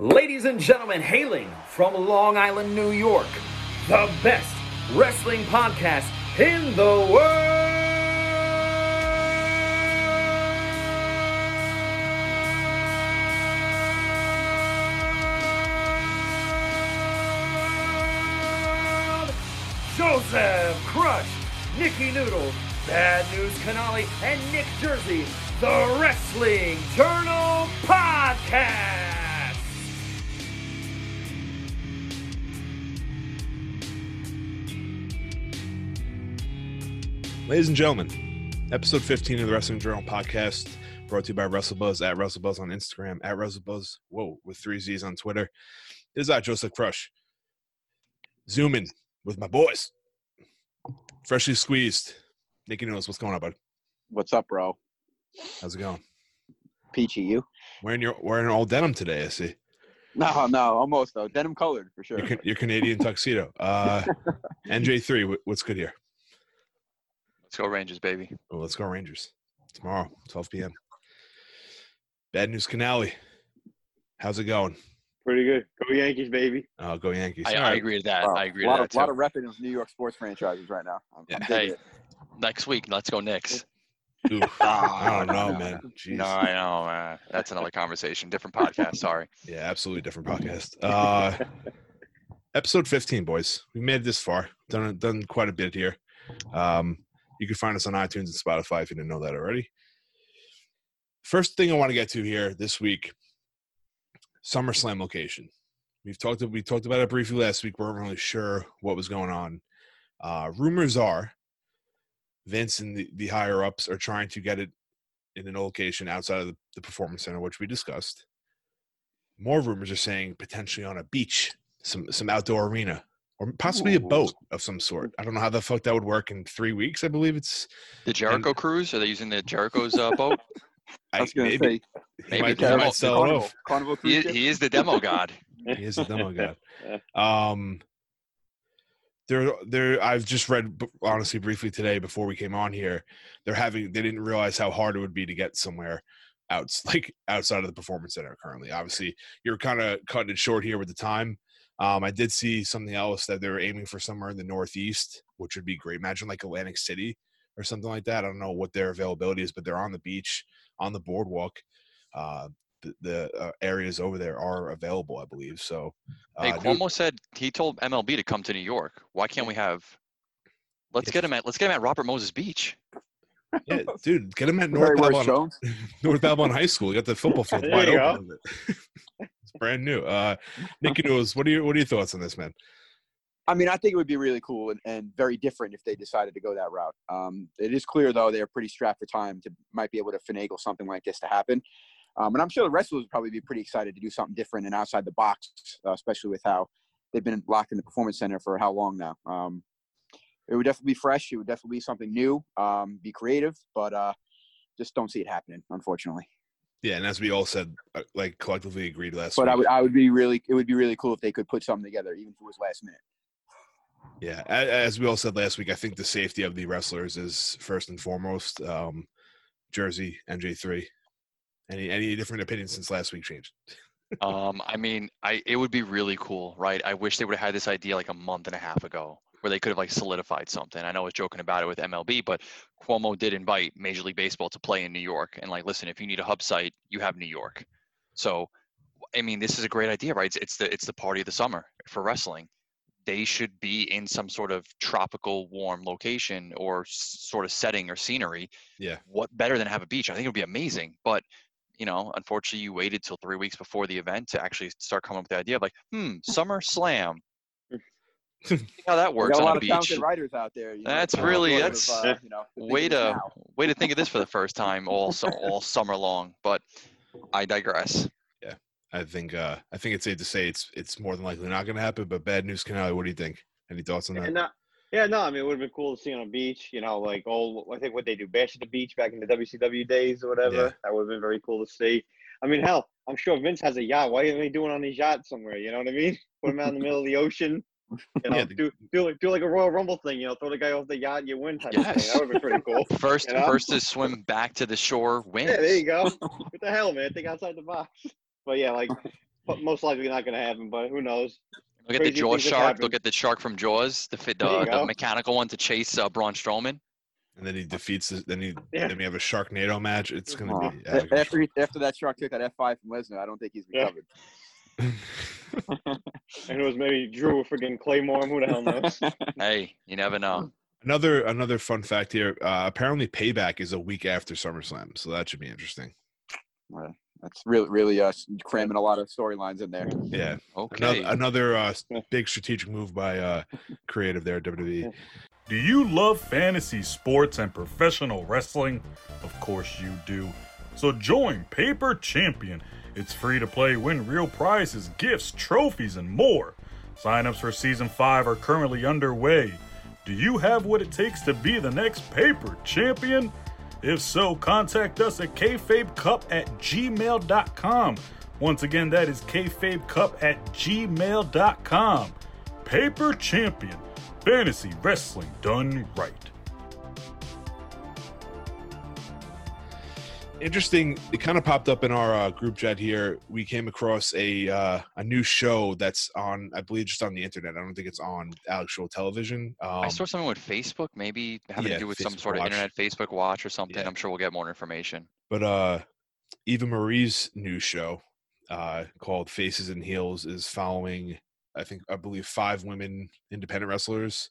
Ladies and gentlemen, hailing from Long Island, New York, the best wrestling podcast in the world! Joseph Crush, Nikki Noodle, Bad News Canali, and Nick Jersey, the Wrestling Journal Podcast! Ladies and gentlemen, episode 15 of the Wrestling Journal Podcast, brought to you by WrestleBuzz, at WrestleBuzz on Instagram, at WrestleBuzz, with three Z's on Twitter. This is Joseph Crush, zooming with my boys, freshly squeezed. Nikki knows what's going on, bud. What's up, bro? How's it going? Peachy, you? Wearing all denim today, I see. No, almost, though. Denim colored, for sure. Your Canadian tuxedo. NJ3, what's good here? Let's go Rangers, baby. Oh, let's go Rangers. Tomorrow, 12 p.m. Bad News Canali. How's it going? Pretty good. Go Yankees, baby. Oh, go Yankees. I agree with that. I agree with that, too. A lot of repping of New York sports franchises right now. Hey, next week, let's go Knicks. Oof. I don't know, man. Jeez. No, I know, man. That's another conversation. Different podcast, sorry. Yeah, absolutely different podcast. Episode 15, boys. We made it this far. Done quite a bit here. You can find us on iTunes and Spotify if you didn't know that already. First thing I want to get to here this week, SummerSlam location. We talked about it briefly last week. We weren't really sure what was going on. Rumors are Vince and the higher-ups are trying to get it in a location outside of the Performance Center, which we discussed. More rumors are saying potentially on a beach, some outdoor arena. Or possibly a boat of some sort. I don't know how the fuck that would work in 3 weeks. I believe it's the Jericho cruise. Are they using the Jericho's boat? I was going to say. Maybe he might sell it off. He is the demo god. He is the demo god. I've just read, honestly, briefly today before we came on here. They didn't realize how hard it would be to get somewhere outside of the Performance Center currently. Obviously, you're kind of cutting it short here with the time. I did see something else that they were aiming for somewhere in the Northeast, which would be great. Imagine like Atlantic City or something like that. I don't know what their availability is, but they're on the beach, on the boardwalk. The areas over there are available, I believe. So, hey, Cuomo said he told MLB to come to New York. Why can't we have? Let's get him at Robert Moses Beach. Yeah, dude, get him at North Babylon High School. You got the football field wide open. It's brand new. Nicky Noodles, what are your thoughts on this, man? I mean, I think it would be really cool and very different if they decided to go that route. It is clear, though, they're pretty strapped for time to might be able to finagle something like this to happen. And I'm sure the wrestlers would probably be pretty excited to do something different and outside the box, especially with how they've been locked in the Performance Center for how long now. It would definitely be fresh. It would definitely be something new, be creative, but just don't see it happening, unfortunately. Yeah, and as we all said, like collectively agreed last week. It would be really cool if they could put something together, even if it was last minute. Yeah, as we all said last week, I think the safety of the wrestlers is first and foremost. Jersey, MJ3. Any different opinions since last week changed? It would be really cool, right? I wish they would have had this idea like a month and a half ago, where they could have like solidified something. I know I was joking about it with MLB, but Cuomo did invite Major League Baseball to play in New York. And like, listen, if you need a hub site, you have New York. So, I mean, this is a great idea, right? It's the party of the summer for wrestling. They should be in some sort of tropical warm location or sort of setting or scenery. Yeah. What better than have a beach? I think it would be amazing. But, you know, unfortunately you waited till 3 weeks before the event to actually start coming up with the idea of like, SummerSlam. See how that works. Got a lot of talented writers out there. You know, way to think of this for the first time all summer long. But I digress. Yeah, I think it's safe to say it's more than likely not going to happen. But Bad News Canali, what do you think? Any thoughts on that? I mean, it would have been cool to see on a beach. You know, like I think what they do, Bash at the Beach back in the WCW days or whatever. Yeah. That would have been very cool to see. I mean, hell, I'm sure Vince has a yacht. Why isn't he doing on his yacht somewhere? You know what I mean? Put him out in the middle of the ocean. You know, do like a Royal Rumble thing, you know, throw the guy off the yacht, you win. Yes. That would be pretty cool. First to swim back to the shore wins. Yeah, there you go. What the hell, man? Think outside the box. But yeah, like most likely not going to happen, but who knows? Look at the Jaws shark. Look at the shark from Jaws, the mechanical one to chase Braun Strowman. And then he defeats – then we have a Sharknado match. It's going to be – after that shark took that F5 from Lesnar, I don't think he's recovered. Yeah. And it was maybe Drew or freaking Claymore. Who the hell knows? Hey, you never know. Another fun fact here. Apparently Payback is a week after SummerSlam, so that should be interesting. Right. That's really cramming a lot of storylines in there. Yeah. Okay. Another big strategic move by creative there, WWE. Do you love fantasy sports and professional wrestling? Of course you do. So join Paper Champion. It's free to play, win real prizes, gifts, trophies, and more. Sign-ups for Season 5 are currently underway. Do you have what it takes to be the next Paper Champion? If so, contact us at kfabecup@gmail.com. Once again, that is kfabecup@gmail.com. Paper Champion. Fantasy wrestling done right. Interesting. It kind of popped up in our group chat here. We came across a new show that's on, I believe, just on the internet. I don't think it's on actual television. I saw something with Facebook, maybe having to do with Facebook some sort of internet Facebook watch or something. Yeah. I'm sure we'll get more information. But Eva Marie's new show called Faces and Heels is following, I believe 5 women independent wrestlers.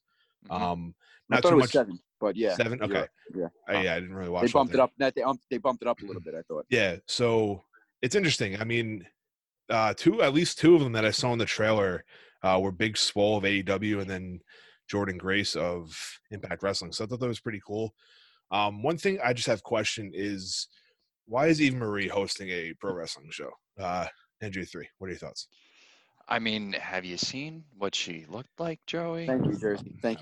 Mm-hmm. Not I thought too it was much. 7. But yeah, 7. Okay, yeah. Yeah, I didn't really watch. They bumped it up. They bumped it up a little bit, I thought. Yeah, so it's interesting. I mean, at least two of them that I saw in the trailer were Big Swole of AEW and then Jordan Grace of Impact Wrestling. So I thought that was pretty cool. One thing I just have question is, why is Eva Marie hosting a pro wrestling show? NJ3, what are your thoughts? I mean, have you seen what she looked like, Joey? Thank you,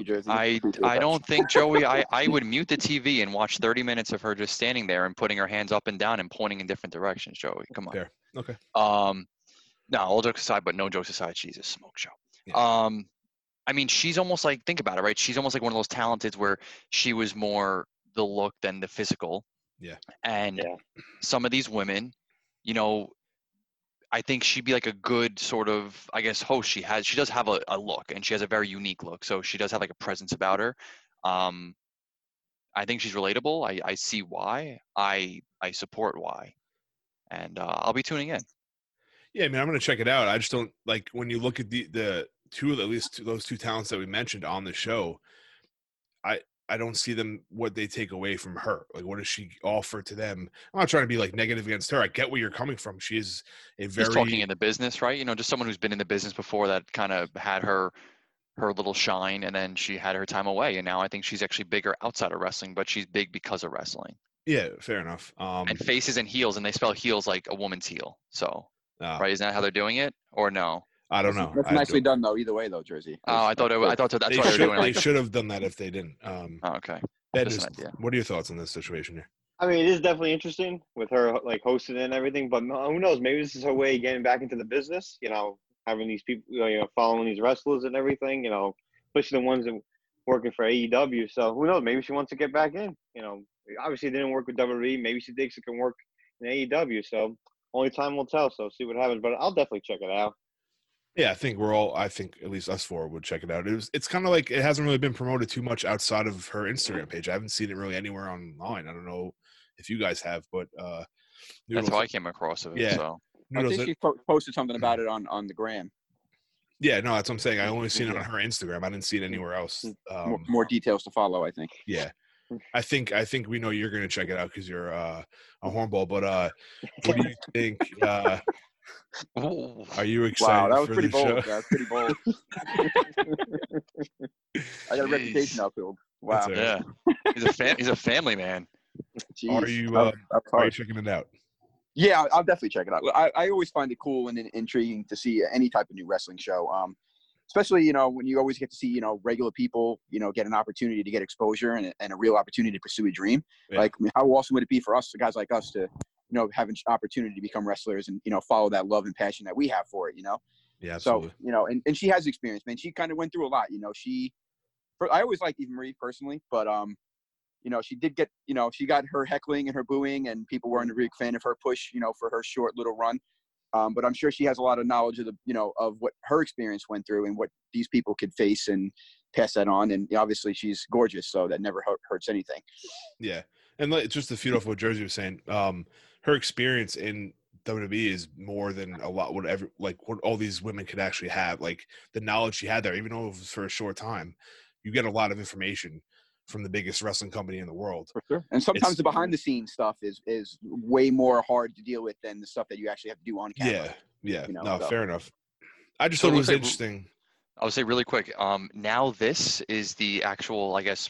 Jersey. I don't think, Joey, I would mute the TV and watch 30 minutes of her just standing there and putting her hands up and down and pointing in different directions, Joey. Come on. Fair. Okay. No, all jokes aside, she's a smoke show. Yeah. I mean, she's almost like, think about it, right? She's almost like one of those talenteds where she was more the look than the physical. Yeah. And some of these women, you know, I think she'd be like a good sort of, I guess, host. She does have a look, and she has a very unique look. So she does have like a presence about her. I think she's relatable. I see why. I support why. And I'll be tuning in. Yeah, I mean, I'm going to check it out. I just don't like when you look at those two talents that we mentioned on the show. I don't see them what they take away from her. Like, what does she offer to them? I'm not trying to be like negative against her. I get where you're coming from. She is just talking in the business, right? You know, just someone who's been in the business before that kind of had her little shine, and then she had her time away. And now I think she's actually bigger outside of wrestling, but she's big because of wrestling. Yeah, fair enough. And faces and heels, and they spell heels like a woman's heel. So, right? Isn't that how they're doing it? Or no? I don't know. That's nicely done, though. Either way, though, Jersey. Oh, I thought so. That's what they were doing. They should have done that if they didn't. Okay. What are your thoughts on this situation here? I mean, it is definitely interesting with her like hosting and everything, but who knows? Maybe this is her way of getting back into the business. You know, having these people, you know, following these wrestlers and everything. You know, especially the ones that working for AEW. So who knows? Maybe she wants to get back in. You know, obviously it didn't work with WWE. Maybe she thinks it can work in AEW. So only time will tell. So see what happens. But I'll definitely check it out. Yeah, I think at least us 4 would check it out. It's kind of like it hasn't really been promoted too much outside of her Instagram page. I haven't seen it really anywhere online. I don't know if you guys have, but Noodles, that's how I came across it. Yeah, so. Noodles, I think she posted something about it on the gram. Yeah, no, that's what I'm saying. I only seen it on her Instagram. I didn't see it anywhere else. More details to follow, I think. Yeah. I think we know you're going to check it out because you're a hornball, but what do you think – are you excited? Wow, that was pretty bold. I got a reputation outfield. Wow. Yeah. He's a family man. Jeez. Are you checking it out? Yeah, I'll definitely check it out. I always find it cool and intriguing to see any type of new wrestling show. Especially, you know, when you always get to see, you know, regular people, you know, get an opportunity to get exposure and a real opportunity to pursue a dream. Yeah. Like, I mean, how awesome would it be for us, for guys like us, to you know, have an opportunity to become wrestlers and, you know, follow that love and passion that we have for it, you know? Yeah, absolutely. So, you know, and she has experience, man. She kind of went through a lot, you know. I always liked Eva Marie personally, but, you know, she did get, you know, she got her heckling and her booing, and people weren't a big fan of her push, you know, for her short little run. But I'm sure she has a lot of knowledge of the, you know, of what her experience went through and what these people could face and pass that on. And obviously she's gorgeous, so that never hurts anything. Yeah. And like, just to feed off what Jersey was saying, her experience in WWE is more than a lot, whatever, like what all these women could actually have, like the knowledge she had there, even though it was for a short time, you get a lot of information from the biggest wrestling company in the world. For sure. And sometimes the behind the scenes stuff is way more hard to deal with than the stuff that you actually have to do on camera. Yeah. Yeah. You know, no, so. Fair enough. I just thought it was interesting. I'll say really quick. Now this is the actual, I guess,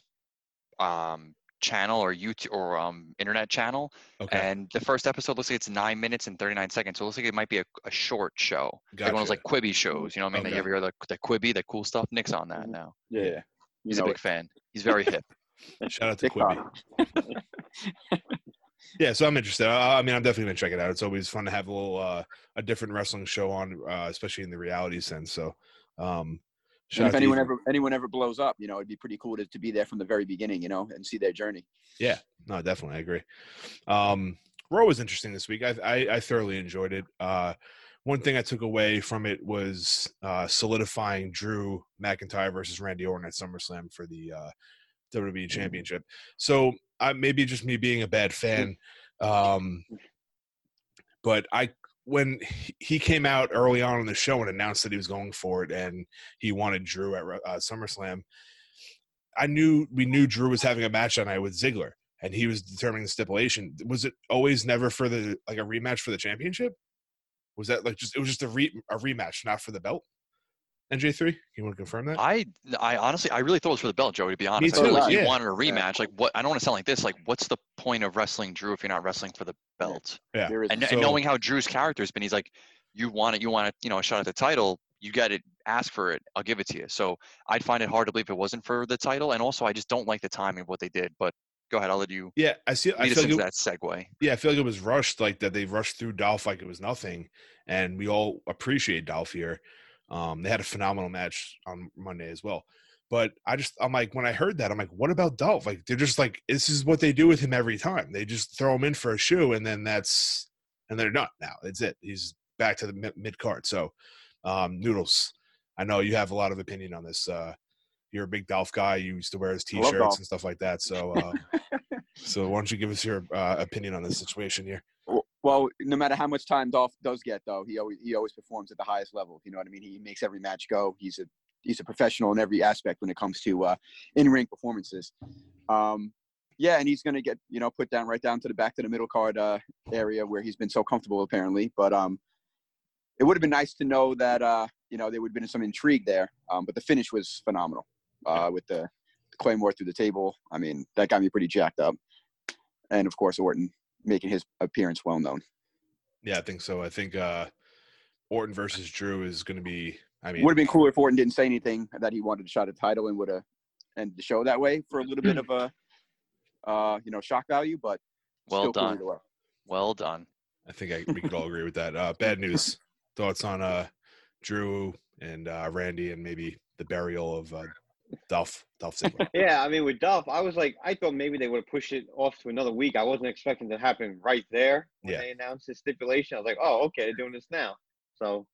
channel or YouTube or internet channel. Okay. And the first episode looks like it's 9 minutes and 39 seconds. So it looks like it might be a short show. Gotcha. Like one of those like Quibi shows. You know what I mean? Okay. Like every other, the Quibi, the cool stuff. Nick's on that now. Yeah. He's a big fan. He's very hip. Shout out to Quibi. Yeah, so I'm interested. I mean, I'm definitely going to check it out. It's always fun to have a little a different wrestling show on, especially in the reality sense. So, and if anyone ever blows up, you know, it'd be pretty cool to be there from the very beginning, you know, and see their journey. Yeah, no, definitely. I agree. Raw was interesting this week. I thoroughly enjoyed it. One thing I took away from it was solidifying Drew McIntyre versus Randy Orton at SummerSlam for the WWE Championship. So maybe just me being a bad fan, but when he came out early on in the show and announced that he was going for it and he wanted Drew at SummerSlam, we knew Drew was having a match that night with Ziggler and he was determining the stipulation. Was it always never for the like a rematch for the championship? Was that like just a rematch, not for the belt? NJ3, you want to confirm that? I honestly, I really thought it was for the belt, Joey, to be honest. Me too. I like you wanted a rematch. Like, what? I don't want to sound like this. Like, what's the point of wrestling Drew if you're not wrestling for the belt? Yeah. And knowing how Drew's character has been, he's like, you want it, you know, a shot at the title. You got to ask for it. I'll give it to you. So I'd find it hard to believe it wasn't for the title. And also, I just don't like the timing of what they did. But go ahead, I'll let you. Yeah, I feel like that segue. Yeah, I feel like it was rushed. Like that, they rushed through Dolph like it was nothing. And we all appreciate Dolph here. They had a phenomenal match on Monday as well, but I'm like, when I heard that, I'm like, what about Dolph? Like, they're just like, this is what they do with him every time. They just throw him in for a shoe, and then they're done. Now that's it. He's back to the mid card. So, Noodles, I know you have a lot of opinion on this. You're a big Dolph guy. You used to wear his t-shirts and stuff like that. So, so why don't you give us your opinion on this situation here? Well, no matter how much time Dolph does get, though, he always performs at the highest level. You know what I mean? He makes every match go. He's a professional in every aspect when it comes to in-ring performances. Yeah, and he's going to get, you know, put down right down to the back to the middle card area where he's been so comfortable apparently. But it would have been nice to know that, you know, there would have been some intrigue there. But the finish was phenomenal with the Claymore through the table. I mean, that got me pretty jacked up. And, of course, Orton making his appearance well known. Yeah, I think so. I think Orton versus Drew is going to be. I mean, would have been cooler if Orton didn't say anything that he wanted to shot a title and would have ended the show that way for a little bit of a, you know, shock value. But well done, well done. I think we could all agree with that. Bad news. Thoughts on Drew and Randy and maybe the burial of Dolph Ziggler. Yeah, I mean, with Dolph, I was like, I thought maybe they would have pushed it off to another week. I wasn't expecting it to happen right there when they announced the stipulation. I was like, oh, okay, they're doing this now. So,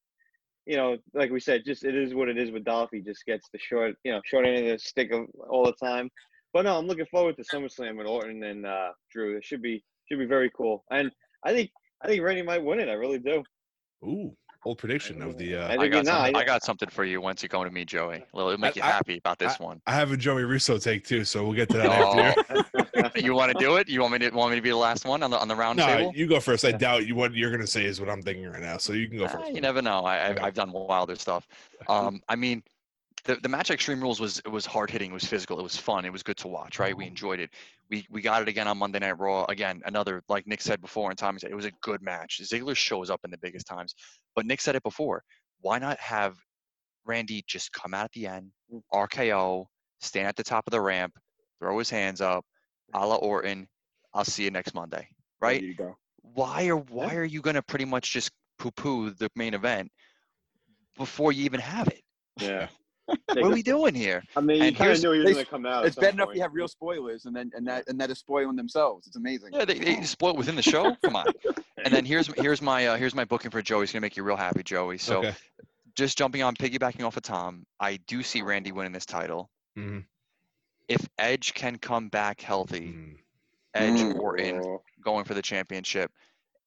you know, like we said, just it is what it is with Dolph. He just gets the short end of the stick all the time. But no, I'm looking forward to SummerSlam with Orton and Drew. It should be very cool. And I think Randy might win it. I really do. Ooh. Whole prediction of the I got something for you once you come to me, Joey. It'll make you happy about this one. I have a Joey Russo take too, so we'll get to that after. You want to do it? You want me to be the last one on the round table? No, you go first. I doubt what you're going to say is what I'm thinking right now, so you can go first. You never know. I've done wilder stuff. I mean, the match at Extreme Rules was hard hitting. It was physical. It was fun. It was good to watch. Right? We enjoyed it. We got it again on Monday Night Raw. Again, another, like Nick said before and Tommy said, it was a good match. Ziggler shows up in the biggest times. But Nick said it before. Why not have Randy just come out at the end, RKO, stand at the top of the ramp, throw his hands up, a la Orton, I'll see you next Monday, right? There you go. Why are you going to pretty much just poo-poo the main event before you even have it? Yeah. What are we doing here? I mean, you kind of knew he was going to come out. It's bad enough you have real spoilers, and that is spoiling themselves. It's amazing. Yeah, they spoil within the show. Come on. And then here's my booking for Joey. It's going to make you real happy, Joey. So, okay. Just jumping on, piggybacking off of Tom, I do see Randy winning this title. Mm-hmm. If Edge can come back healthy, Edge Orton going for the championship.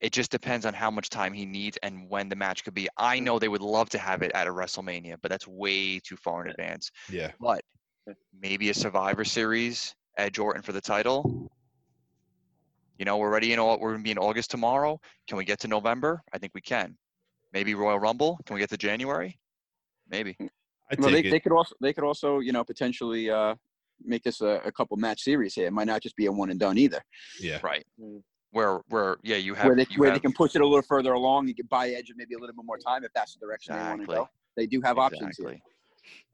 It just depends on how much time he needs and when the match could be. I know they would love to have it at a WrestleMania, but that's way too far in advance. Yeah. But maybe a Survivor Series, Edge Orton for the title. You know, we're already we're going to be in August tomorrow. Can we get to November? I think we can. Maybe Royal Rumble. Can we get to January? Maybe. They could also, you know, potentially make this a couple match series here. It might not just be a one and done either. Yeah. Right. Where they can push it a little further along. You can buy Edge and maybe a little bit more time if that's the direction they want to go. They do have options here.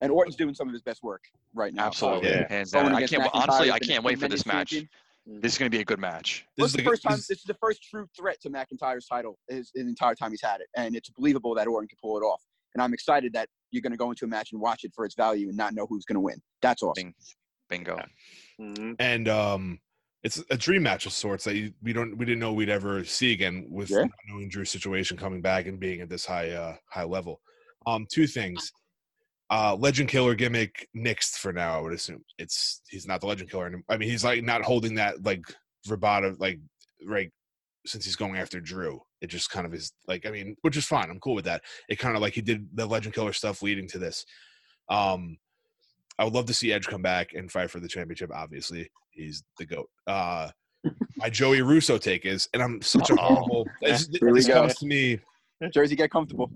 And Orton's doing some of his best work right now. Absolutely. Yeah. Hands down. I can't wait for this match. This is going to be a good match. This is the first true threat to McIntyre's title his entire time he's had it. And it's believable that Orton can pull it off. And I'm excited that you're going to go into a match and watch it for its value and not know who's going to win. That's awesome. Bingo. Yeah. Mm-hmm. And it's a dream match of sorts that we didn't know we'd ever see again with not knowing Drew's situation coming back and being at this high level. Two things. Legend Killer gimmick nixed for now. I would assume he's not the Legend Killer anymore. I mean, he's like not holding that like verbatim right since he's going after Drew. It just kind of is like, I mean, which is fine. I'm cool with that. It kind of like he did the Legend Killer stuff leading to this. I would love to see Edge come back and fight for the championship. Obviously, he's the GOAT. My Joey Russo take is, and I'm such a horrible. This comes to me. Jersey, get comfortable.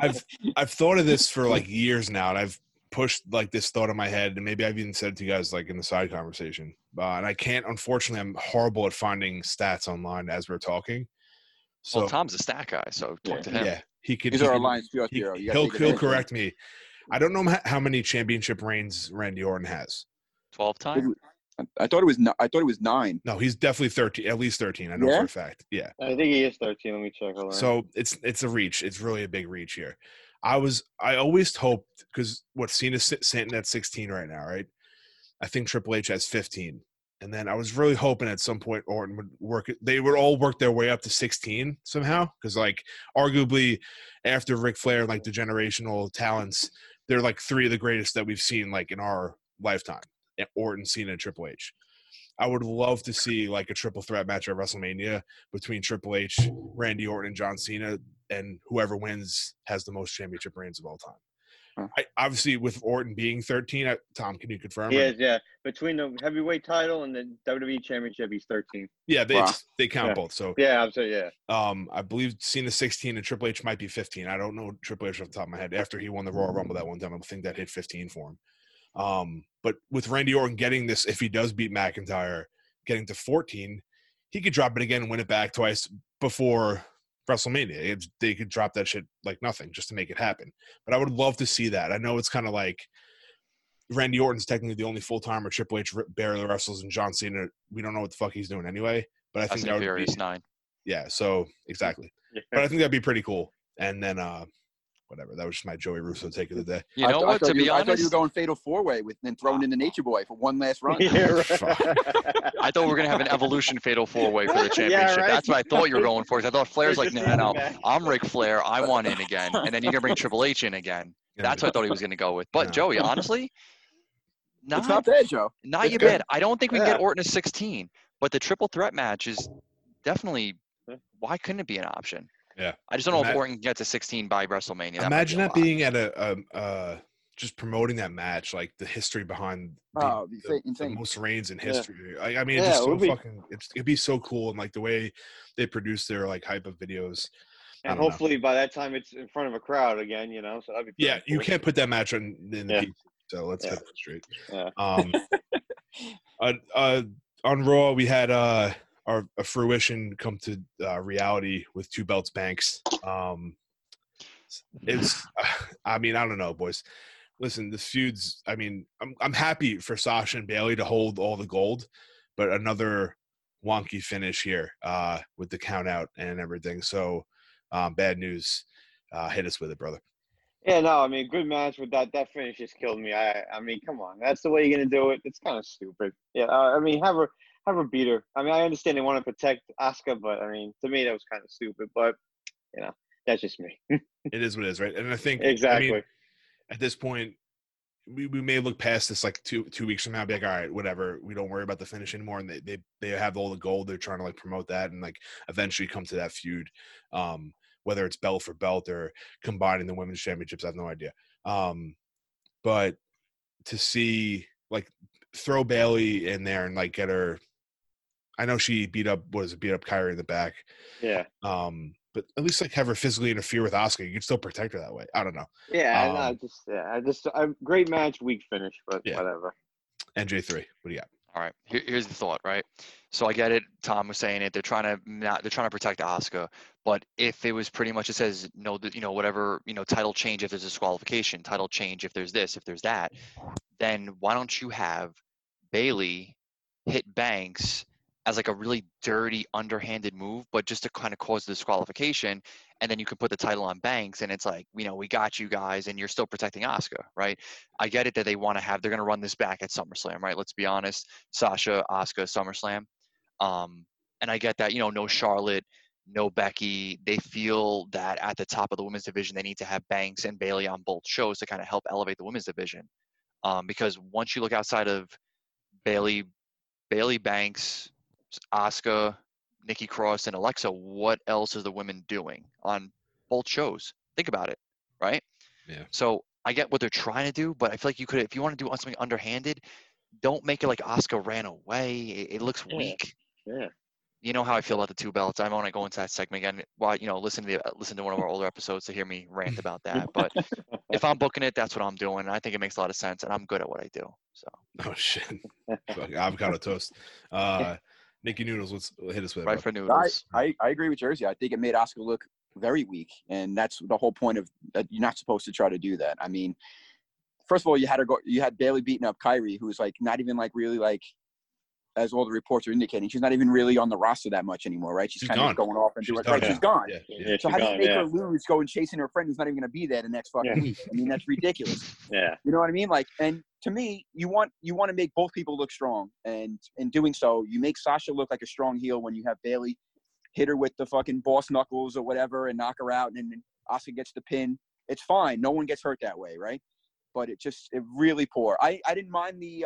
I've thought of this for like years now, and I've pushed like this thought in my head, and maybe I've even said it to you guys like in the side conversation. And I can't, unfortunately, I'm horrible at finding stats online as we're talking. So, well, Tom's a stat guy, so talk to him. Yeah, he could. These are our lines. He'll correct me. I don't know how many championship reigns Randy Orton has. 12 times? I thought it was 9. No, he's definitely 13. At least 13. I know for a fact. Yeah, I think he is 13. Let me check. So it's a reach. It's really a big reach here. I always hoped because what Cena's sitting at 16 right now, right? I think Triple H has 15, and then I was really hoping at some point Orton would work. They would all work their way up to 16 somehow because, like, arguably after Ric Flair, like the generational talents. They're like three of the greatest that we've seen like in our lifetime, Orton, Cena, and Triple H. I would love to see like a triple threat match at WrestleMania between Triple H, Randy Orton, and John Cena, and whoever wins has the most championship reigns of all time. Huh. Obviously, with Orton being 13, Tom, can you confirm? He is, yeah. Between the heavyweight title and the WWE Championship, he's 13. Yeah, they count both. So yeah, I'm saying I believe Cena's 16 and Triple H might be 15. I don't know Triple H off the top of my head. After he won the Royal Rumble that one time, I think that hit 15 for him. But with Randy Orton getting this, if he does beat McIntyre, getting to 14, he could drop it again and win it back twice before WrestleMania. They could drop that shit like nothing just to make it happen. But I would love to see that. I know it's kind of like Randy Orton's technically the only full-timer. Triple H barely wrestles, and John Cena, we don't know what the fuck he's doing anyway. But I think that would be 9. Yeah, so exactly. Yeah. But I think that'd be pretty cool. And then whatever. That was just my Joey Russo take of the day. You know what? To be honest, I thought you were going Fatal 4-Way with then thrown in the Nature Boy for one last run. Yeah, right. I thought we were gonna have an Evolution Fatal 4-Way for the championship. Yeah, right? That's what I thought you were going for. I thought Flair's like, no, I'm Ric Flair. I want in again, and then you're gonna bring Triple H in again. That's what I thought he was gonna go with. But Joey, honestly, it's not bad, Joe. Not you bad. I don't think we can get Orton at 16, but the triple threat match is definitely. Why couldn't it be an option? Yeah, I just don't know if Orton gets to 16 by WrestleMania. Imagine that being at a just promoting that match, like the history behind the most reigns in history. Yeah. Like, I mean, it's so fucking. It'd be so cool, and like the way they produce their like hype of videos. And hopefully by that time it's in front of a crowd again, you know. So that'd be cool. You can't put that match on in the PC, so let's get that straight. Yeah. On Raw we had a fruition come to reality with two belts Banks. I mean, I don't know, boys. Listen, this feud's. I mean, I'm happy for Sasha and Bayley to hold all the gold, but another wonky finish here with the count out and everything. So, bad news. Hit us with it, brother. Yeah, no, I mean, good match with that finish just killed me. I mean, come on, that's the way you're gonna do it. It's kind of stupid. Yeah, I mean, have her beat her. I mean, I understand they want to protect Asuka, but I mean, to me that was kind of stupid. But you know, that's just me. It is what it is, right? And I think exactly, I mean, at this point, we may look past this like two weeks from now, be like, all right, whatever. We don't worry about the finish anymore. And they have all the gold. They're trying to like promote that and like eventually come to that feud. Whether it's belt for belt or combining the women's championships, I have no idea. But to see, like, throw Bayley in there and, like, get her – I know she beat up Kyrie in the back. Yeah. But at least, like, have her physically interfere with Asuka. You can still protect her that way. I don't know. Yeah, great match, weak finish, but yeah. Whatever. NJ3, what do you got? All right, here's the thought, right? So I get it. Tom was saying it. They're trying to protect Asuka. But if it was pretty much, it says no, you know, whatever, you know, title change if there's a disqualification, title change if there's this, if there's that, then why don't you have Bayley hit Banks as like a really dirty, underhanded move, but just to kind of cause the disqualification, and then you can put the title on Banks, and it's like, you know, we got you guys, and you're still protecting Asuka, right? I get it that they want to have – they're going to run this back at SummerSlam, right? Let's be honest. Sasha, Asuka, SummerSlam. And I get that, you know, no Charlotte, no Becky. They feel that at the top of the women's division, they need to have Banks and Bayley on both shows to kind of help elevate the women's division. Because once you look outside of Bayley, Banks, Asuka, Nikki Cross, and Alexa, what else is the women doing on both shows? Think about it, right? Yeah. So I get what they're trying to do, but I feel like you could, if you want to do something underhanded, don't make it like Asuka ran away. It looks weak. Yeah. You know how I feel about the two belts. I don't want to go into that segment again. Well, you know, listen to one of our older episodes to hear me rant about that. But if I'm booking it, that's what I'm doing. I think it makes a lot of sense, and I'm good at what I do. So. Oh shit! Avocado toast. Nikki Noodles, let's hit us with it. Right for Noodles. I agree with Jersey. I think it made Asuka look very weak, and that's the whole point of that. You're not supposed to try to do that. I mean, first of all, you had Bayley beating up Kyrie, who's like not even like really like, as all the reports are indicating, she's not even really on the roster that much anymore, right? She's kind of going off and doing it. Right, she's gone. Yeah, so how do you make her lose, going chasing her friend who's not even going to be there the next fucking week? I mean, that's ridiculous. Yeah. You know what I mean? Like, and to me, you want to make both people look strong, and in doing so, you make Sasha look like a strong heel when you have Bayley hit her with the fucking boss knuckles or whatever and knock her out, and then Asuka gets the pin. It's fine. No one gets hurt that way, right? But it really poor. I didn't mind the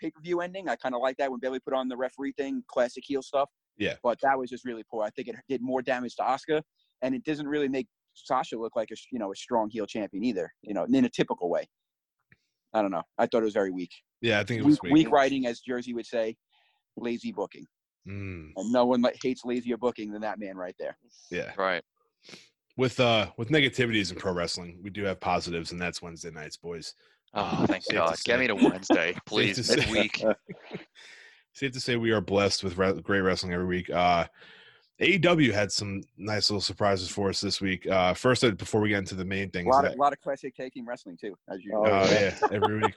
pay-per-view ending. I kind of like that when Bayley put on the referee thing, classic heel stuff. Yeah. But that was just really poor. I think it did more damage to Asuka, and it doesn't really make Sasha look like a strong heel champion either. You know, in a typical way. I don't know. I thought it was very weak. Yeah, I think it was weak. Weak writing, as Jersey would say, lazy booking. Mm. And no one hates lazier booking than that man right there. Yeah. Right. With negativities in pro wrestling, we do have positives, and that's Wednesday nights, boys. Oh, thank God. Get me to Wednesday, please. This week. Safe to say we are blessed with great wrestling every week. AEW had some nice little surprises for us this week. First, before we get into the main thing. A lot of classic taking wrestling, too. As you know. Oh, yeah, every week.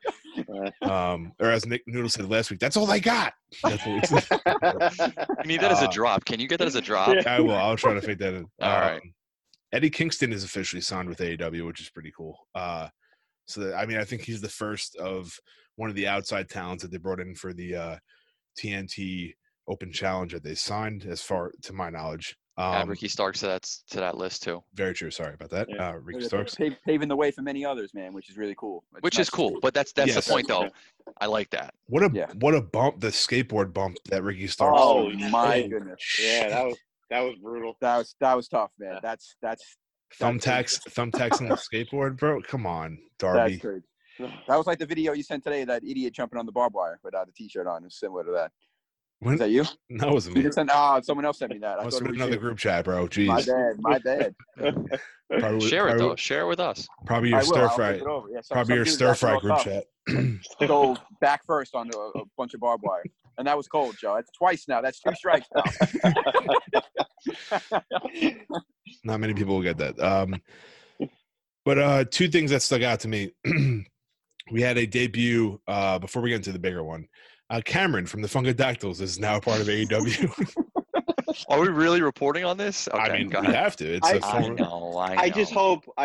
Or as Nick Noodle said last week, that's all I got. That's what we said. You need that as a drop. Can you get that as a drop? Yeah. I will. I'll try to fit that in. All right. Eddie Kingston is officially signed with AEW, which is pretty cool. I think he's the first of one of the outside talents that they brought in for the TNT Open Challenge that they signed, as far to my knowledge. Ricky Starks to that list too. Very true. Sorry about that. Yeah. Ricky Starks paving the way for many others, man, which is really cool. But that's the point though. I like that. What a bump! The skateboard bump that Ricky Starks. Oh my goodness! Yeah, that was. That was brutal. That was tough, man. Yeah. That's thumbtacks on the skateboard, bro. Come on, Darby. That's crazy. That was like the video you sent today. That idiot jumping on the barbed wire without a T-shirt on. It's similar to that. Is that you? No, it wasn't me. Someone else sent me that. I must have been another group chat, bro. Jeez. My bad. Share it with us. Probably your stir fry. Yeah, probably your stir fry group chat. Go back first on a bunch of barbed wire. And that was cold, Joe. That's twice now. That's two strikes now. Not many people will get that. But two things that stuck out to me. We had a debut, before we get into the bigger one. Cameron from the Funkadactyls is now a part of AEW. Are we really reporting on this? Okay, I mean, we have to. It's I know. I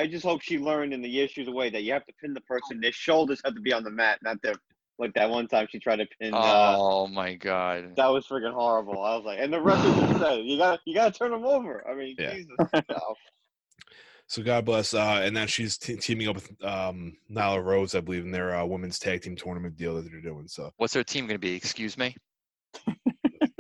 just hope she learned in the years she was away that you have to pin the person. Their shoulders have to be on the mat, not their like that one time she tried to pin. Oh my god, that was freaking horrible. I was like, and the referee said, you got to turn them over. I mean, yeah. Jesus. No. So God bless. And now she's teaming up with Nyla Rose, I believe, in their women's tag team tournament deal that they're doing. So what's their team going to be? Excuse me.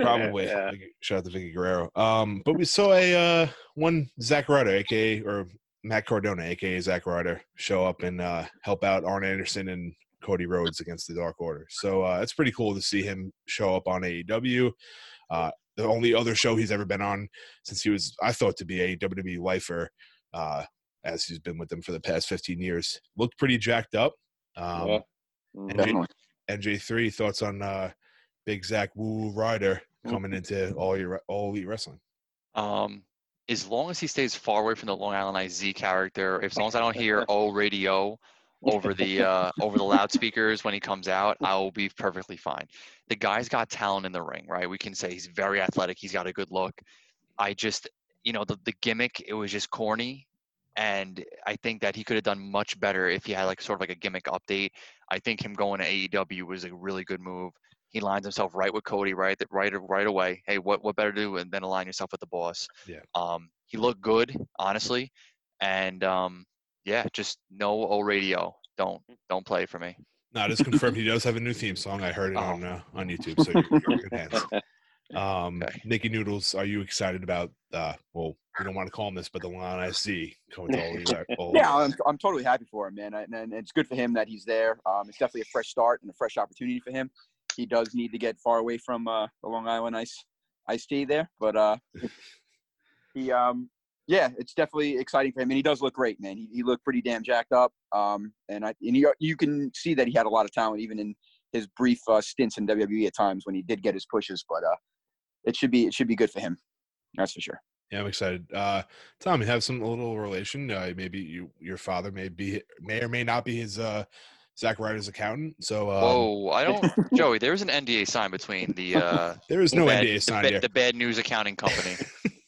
Probably. Yeah. Shout out to Vicky Guerrero. But we saw a one Zach Ryder, aka or Matt Cardona, aka Zach Ryder, show up and help out Arn Anderson and Cody Rhodes against the Dark Order. So it's pretty cool to see him show up on AEW. The only other show he's ever been on since he was, I thought, to be a WWE lifer. As he's been with them for the past 15 years, looked pretty jacked up. NJ3, thoughts on Big Zach Woo Ryder coming into All Elite Wrestling? As long as he stays far away from the Long Island IZ character, as long as I don't hear "Oh Radio" over the loudspeakers when he comes out, I will be perfectly fine. The guy's got talent in the ring, right? We can say he's very athletic. He's got a good look. The gimmick, it was just corny. And I think that he could have done much better if he had sort of a gimmick update. I think him going to AEW was a really good move. He lines himself right with Cody right away. Hey, what better to do than align yourself with the boss? Yeah. He looked good, honestly. And just no O Radio. Don't play for me. No, it's confirmed. He does have a new theme song. I heard it on YouTube. So you're in good hands. Okay. Nikki Noodles, are you excited about we don't want to call him this, but the line I see coming to all yeah, I'm totally happy for him, man, and it's good for him that he's there. It's definitely a fresh start and a fresh opportunity for him. He does need to get far away from the Long Island Ice Tea there, but it's definitely exciting for him, and he does look great, man. He looked pretty damn jacked up, and you can see that he had a lot of talent even in his brief stints in WWE at times when he did get his pushes, but it should be good for him. That's for sure. Yeah, I'm excited. Tom, you have a little relation. Maybe your father may or may not be his Zack Ryder's accountant. So, I don't, Joey. There's an NDA signed between the. There is no NDA signed here. The Bad News Accounting Company.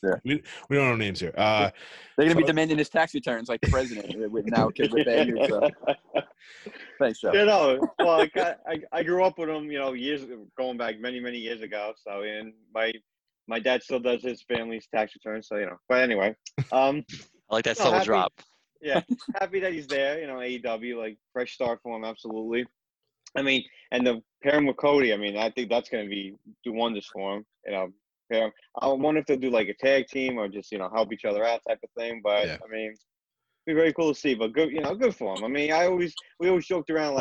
Yeah. We don't know names here. They're gonna be demanding his tax returns like the president with now. With Bad News. So. Thanks, Joe. You know, well, I grew up with him. You know, years going back many years ago. So, and my dad still does his family's tax returns, so, you know. But anyway. I like that subtle drop. Yeah. Happy that he's there, you know, AEW, fresh start for him, absolutely. I mean, and the pairing with Cody, I mean, I think that's going to do wonders for him, you know. I wonder if they'll do, a tag team or just, you know, help each other out type of thing. But, yeah. I mean, it'd be very cool to see. But, good for him. I mean, we always joked around,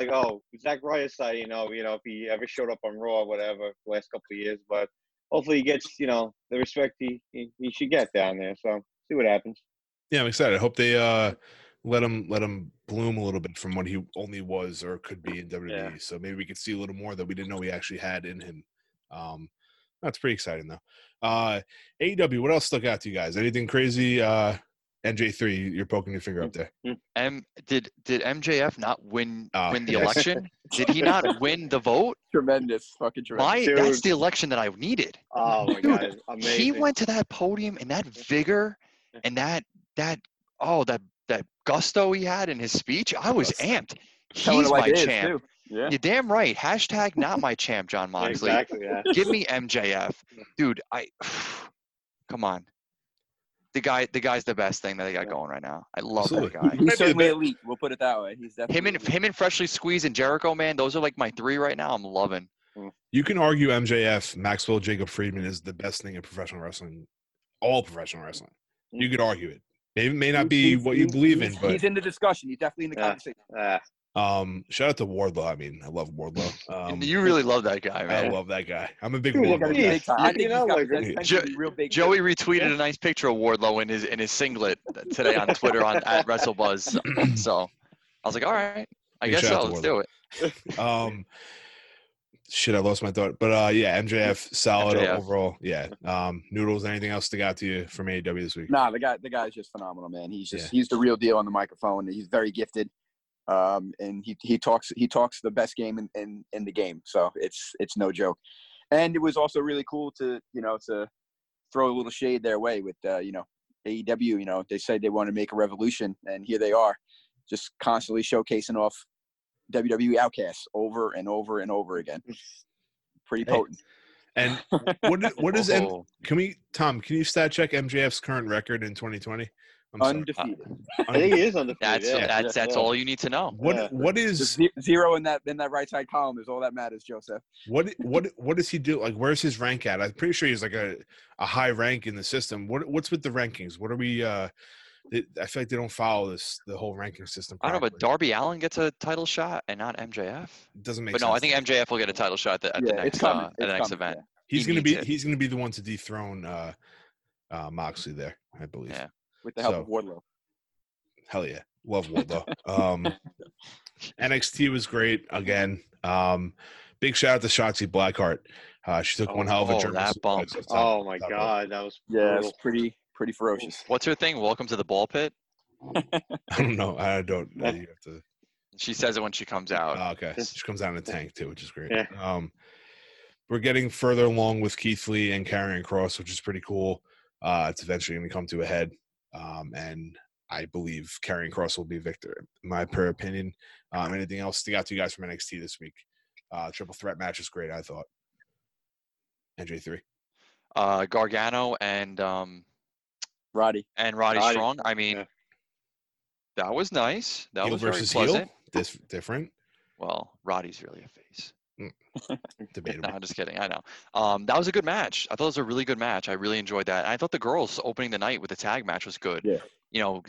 Zack Ryder's side, you know, if he ever showed up on Raw or whatever the last couple of years. But, hopefully he gets, you know, the respect he should get down there. So see what happens. Yeah, I'm excited. I hope they let him bloom a little bit from what he only was or could be in WWE. Yeah. So maybe we could see a little more that we didn't know we actually had in him. That's pretty exciting though. AEW, what else stuck out to you guys? Anything crazy? NJ3, you're poking your finger up there. Did MJF not win the election? Did he not win the vote? Tremendous, fucking tremendous. That's the election that I needed. Oh my god, amazing! He went to that podium and that vigor and that gusto he had in his speech. I was amped. He's my champ. Yeah. You're damn right. # not my champ, Jon Moxley. Exactly, yeah. Give me MJF, dude. Come on. The guy's the best thing that they got going right now. I love that guy. He's certainly elite. We'll put it that way. He's definitely him and Freshly Squeezed and Jericho, man. Those are my three right now. I'm loving. You can argue MJF, Maxwell Jacob Friedman is the best thing in professional wrestling, all professional wrestling. You could argue it. It may not be what you believe in, but he's in the discussion. He's definitely in the conversation. Shout out to Wardlow. I mean, I love Wardlow. You really love that guy, man. I love that guy. I'm a big Wardlow guy. I think real big. Joey retweeted a nice picture of Wardlow in his singlet today on Twitter at WrestleBuzz. So I was like, all right, I guess so. Let's do it. Shit, I lost my thought. But MJF solid overall. Yeah. Noodles, anything else stick out to you from AEW this week? Nah, the guy's just phenomenal, man. He's just he's the real deal on the microphone. He's very gifted. And he talks the best game in the game. So it's no joke. And it was also really cool to, you know, to throw a little shade their way with, AEW, they said they want to make a revolution, and here they are just constantly showcasing off WWE outcasts over and over and over again. Pretty potent. And Tom, can you stat check MJF's current record in 2020? Undefeated. I think he is undefeated. That's all you need to know. What is zero in that right side column is all that matters, Joseph. What does he do? Like, where's his rank at? I'm pretty sure he's like a high rank in the system. What's with the rankings? What are we? I feel like they don't follow the whole ranking system properly. I don't know, but Darby Allin gets a title shot and not MJF. It doesn't make sense. But no, I think MJF will get a title shot at the next event. Yeah. He's going to be the one to dethrone Moxley there, I believe. Yeah. With the help of Wardlow. Hell yeah. Love Wardlow. NXT was great again. Big shout out to Shotzi Blackheart. She took one hell of a German suplex. Oh my God, that was pretty ferocious. What's her thing? Welcome to the ball pit. I don't know. You have to... She says it when she comes out. Oh, okay, she comes out in a tank too, which is great. Yeah. We're getting further along with Keith Lee and Karrion Kross, which is pretty cool. It's eventually going to come to a head. And I believe Karrion Kross will be victor, in my per opinion. Anything else stick out to you guys from NXT this week? Triple threat match is great, I thought. NJ3. Gargano and Roddy Strong. I mean, that was nice. That heel was very pleasant. This different. Well, Roddy's really a face. Debatable. No, I'm just kidding. I know. That was a good match. I thought it was a really good match. I really enjoyed that. And I thought the girls opening the night with the tag match was good. Yeah. Io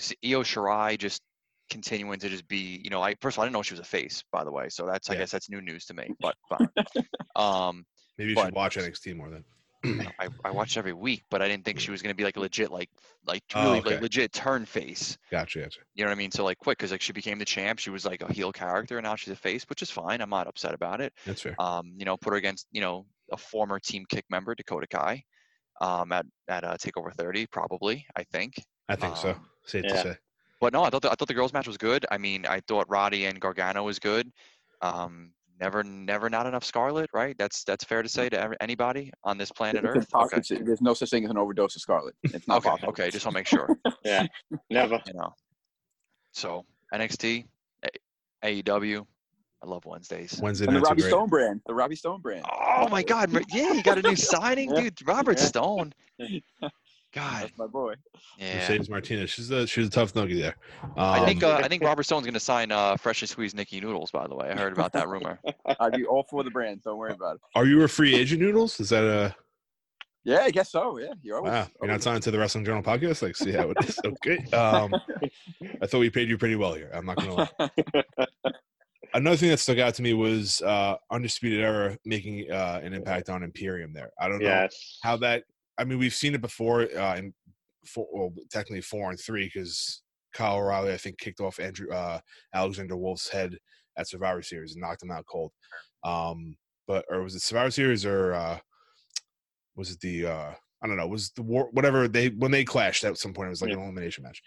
Shirai just continuing to just be, first of all, I didn't know she was a face, by the way. So that's, I guess that's new news to me. But maybe you should watch NXT more then. I watched every week, but I didn't think she was going to be like a legit, legit turn face. Gotcha. You know what I mean? So quick, because she became the champ. She was like a heel character, and now she's a face, which is fine. I'm not upset about it. That's fair. Put her against a former Team Kick member, Dakota Kai, at Takeover 30, probably. I think so. Safe to say. But no, I thought the girls match was good. I mean, I thought Roddy and Gargano was good. Never not enough Scarlet, right? That's fair to say to anybody on this planet Earth. There's no such thing as an overdose of Scarlet. It's not possible. Okay, just want to make sure. Yeah, never. So NXT, AEW, I love Wednesdays. And the Robbie Stone brand. Oh my God! Yeah, you got a new signing, dude. Robert Stone. God, that's my boy. Yeah. Mercedes Martinez. She's a tough nugget there. I think Robert Stone's going to sign freshly squeezed Nikki Noodles. By the way, I heard about that rumor. I'd be all for the brand. Don't worry about it. Are you a free agent, Noodles? Is that a? Yeah, I guess so. Yeah, you're not signed to the Wrestling Journal Podcast. See how it is. Okay. I thought we paid you pretty well here. I'm not going to lie. Another thing that stuck out to me was Undisputed Era making an impact on Imperium. there, I don't know how that. I mean, we've seen it before technically 4 and 3 because Kyle O'Reilly, I think, kicked off Andrew Alexander Wolf's head at Survivor Series and knocked him out cold. Or was it Survivor Series or was it the I don't know? Was the war whatever when they clashed at some point? It was like an elimination match.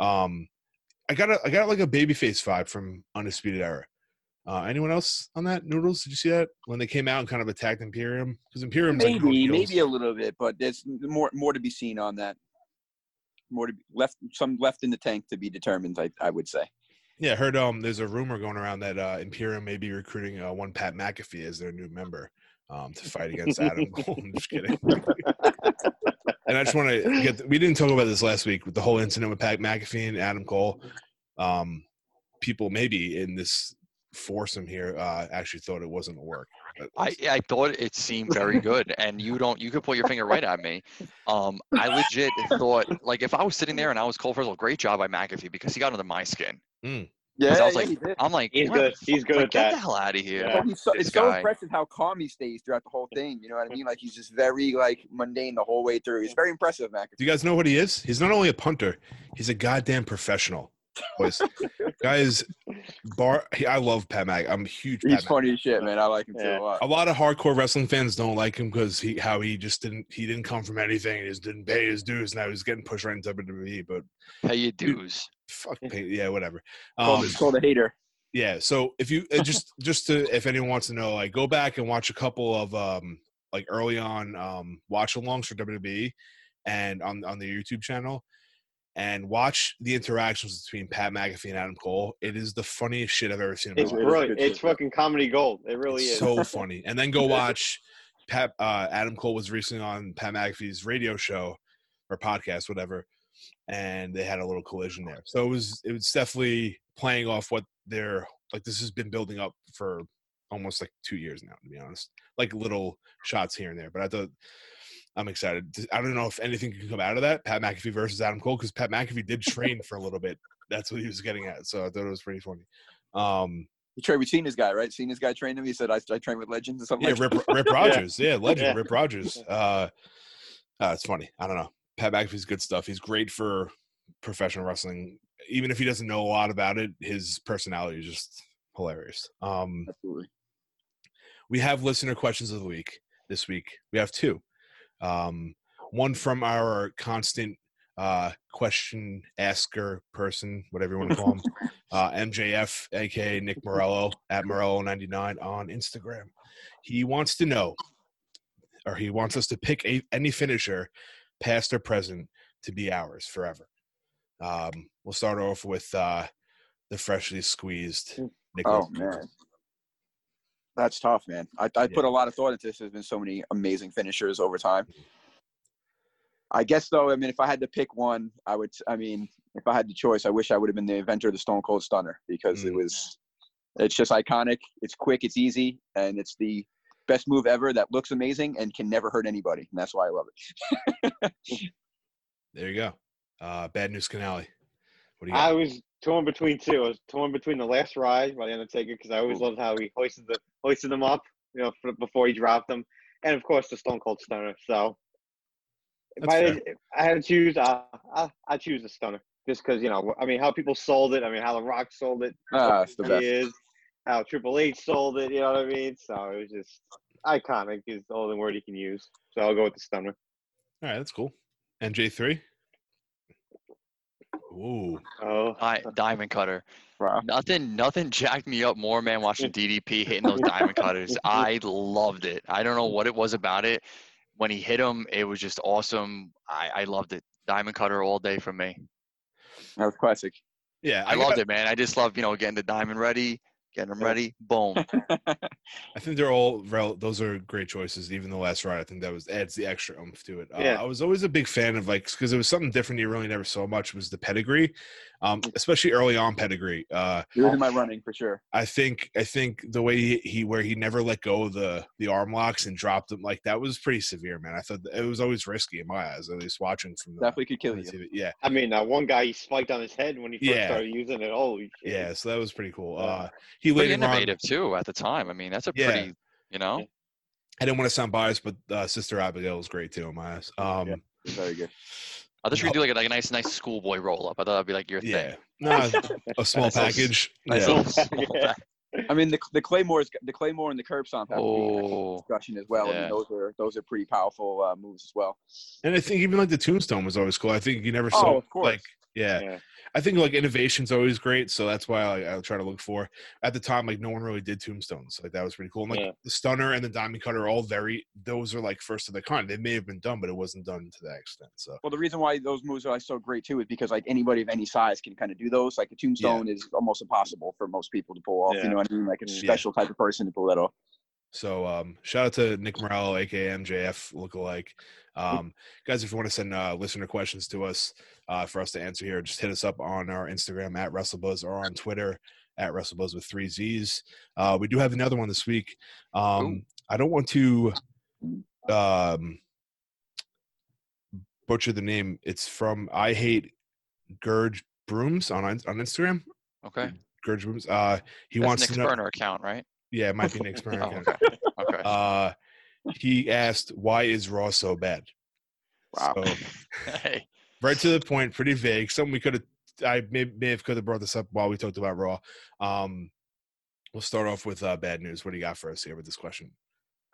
I got like a babyface vibe from Undisputed Era. Anyone else on that? Noodles, did you see that when they came out and kind of attacked Imperium? Because Imperium's maybe a little bit, but there's more to be seen on that. Some left in the tank to be determined. I would say. Yeah, I heard there's a rumor going around that Imperium may be recruiting one Pat McAfee as their new member to fight against Adam Cole. I'm just kidding. And I just want to we didn't talk about this last week with the whole incident with Pat McAfee and Adam Cole. People maybe in this. Foursome here actually thought it wasn't work. I thought it seemed very good, and you could pull your finger right at me. I legit thought if I was sitting there and I was Cole, first of all, great job by McAfee because he got under my skin. Yeah, I was like, I'm like, he's good. He's good at that. Get the hell out of here. Yeah. It's so impressive how calm he stays throughout the whole thing. You know what I mean? Like he's just very mundane the whole way through. He's very impressive, McAfee. Do you guys know what he is? He's not only a punter, he's a goddamn professional. Guys, I love Pat Mac. I'm a huge. He's funny as shit, man. I like him too a lot. A lot of hardcore wrestling fans don't like him because he didn't come from anything. He just didn't pay his dues. Now he's getting pushed right into WWE. But pay your dues. Fuck, pay, yeah, whatever. It's called a hater. Yeah. So if you just if anyone wants to know, go back and watch a couple of like early on watch alongs for WWE and on the YouTube channel, and watch the interactions between Pat McAfee and Adam Cole. It is the funniest shit I've ever seen in my life. Brilliant. It's fucking comedy gold. It really is. So funny. And then go watch Pat. Adam Cole was recently on Pat McAfee's radio show or podcast, whatever, and they had a little collision there. So it was definitely playing off what they're like. This has been building up for almost like 2 years now, to be honest. Like little shots here and there. But I thought, I'm excited. I don't know if anything can come out of that, Pat McAfee versus Adam Cole, because Pat McAfee did train for a little bit. That's what he was getting at. So I thought it was pretty funny. You trained with Cena's guy, right? Cena's guy trained him. He said, I train with legends or something. Yeah, like Rip Rogers. Yeah, legend, yeah. Rip Rogers. It's funny. I don't know. Pat McAfee's good stuff. He's great for professional wrestling. Even if he doesn't know a lot about it, his personality is just hilarious. Absolutely. We have listener questions of the week this week. We have two. One from our constant question asker person, whatever you want to call him, MJF, aka Nick Morello at Morello99 on Instagram. He wants to know, or he wants us to pick any finisher, past or present, to be ours forever. We'll start off with the freshly squeezed Nicholas. Oh man, that's tough, man. I put a lot of thought into this. There's been so many amazing finishers over time. I guess, though, I mean, if I had to pick one, I would – I mean, if I had the choice, I wish I would have been the inventor of the Stone Cold Stunner, because it's just iconic. It's quick. It's easy. And it's the best move ever that looks amazing and can never hurt anybody. And that's why I love it. There you go. Bad News Canali. What do you got? I was torn between two. I was torn between The Last Ride by The Undertaker, because I always loved how he hoisted them up, you know, before he dropped them. And, of course, the Stone Cold Stunner. So if I had to choose, I choose the Stunner, just because, you know, I mean, how people sold it. I mean, how The Rock sold it. It's the best. How Triple H sold it, you know what I mean? So it was just iconic is the only word he can use. So I'll go with the Stunner. All right, that's cool. And J3? Ooh. Oh. Diamond cutter. Wow. Nothing jacked me up more, man, watching DDP hitting those diamond cutters. I loved it. I don't know what it was about it. When he hit him, it was just awesome. I loved it. Diamond cutter all day for me. That was classic. Yeah. I loved it, man. I just love, you know, getting the diamond ready, getting them ready. Boom. I think they're all – those are great choices. Even The Last Ride, I think that was – adds the extra oomph to it. Yeah. I was always a big fan of, like – because it was something different you really never saw much was the pedigree, especially early on pedigree. You're in my running for sure. I think the way he never let go of the arm locks and dropped them, like that was pretty severe, man. I thought it was always risky in my eyes, at least watching from the – Definitely could kill you. TV. Yeah. I mean, one guy, he spiked on his head when he first started using it. Oh, yeah, so that was pretty cool. He pretty innovative, too, at the time. I mean, that's a pretty, you know. I didn't want to sound biased, but Sister Abigail was great, too, in my eyes. Very good. I thought you could do like a nice schoolboy roll-up. I thought that would be like your thing. No, a small package. I mean, the Claymore and the curb stomp have a discussion as well. Yeah. I mean, those are pretty powerful moves as well. And I think even like the tombstone was always cool. I think you never saw like – Yeah. I think like innovation's always great, so that's why I try to look for. At the time, like no one really did tombstones, like that was pretty cool. And, like the Stunner and the Diamond Cutter are all those are like first of their kind. They may have been done, but it wasn't done to that extent. So well, the reason why those moves are like so great too is because like anybody of any size can kind of do those. Like a tombstone is almost impossible for most people to pull off. You know what I mean? Like a special type of person to pull that off. So shout out to Nick Morello, aka MJF lookalike. Guys, if you want to send listener questions to us for us to answer here, just hit us up on our Instagram at WrestleBuzz or on Twitter at WrestleBuzz with 3 Z's. We do have another one this week. I don't want to butcher the name. It's from I Hate Gurge Brooms on Instagram. Okay. Gurge Brooms. He That's wants Nick's to know. Burner account, right? Yeah, it might be Nick's burner account. Okay. He asked, why is Raw so bad? Wow. So, right to the point, pretty vague. Something we could have – I may have brought this up while we talked about Raw. We'll start off with bad news. What do you got for us here with this question?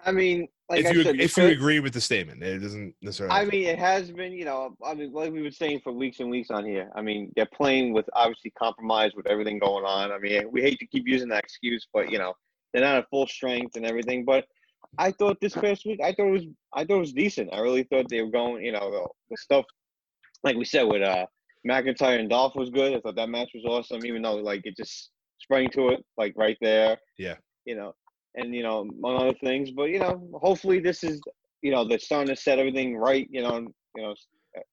I mean, like if you agree with the statement, it doesn't necessarily. I mean, it has been, you know, I mean, like we've been saying for weeks and weeks on here. I mean, they're playing with obviously compromise with everything going on. I mean, we hate to keep using that excuse, but, you know, they're not at full strength and everything. But I thought this past week, I thought it was decent. I really thought they were going, you know, the stuff like we said with McIntyre and Dolph was good. I thought that match was awesome, even though like it just sprang to it like right there. Yeah. You know, and you know, among other things. But you know, hopefully this is, you know, they're starting to set everything right. You know,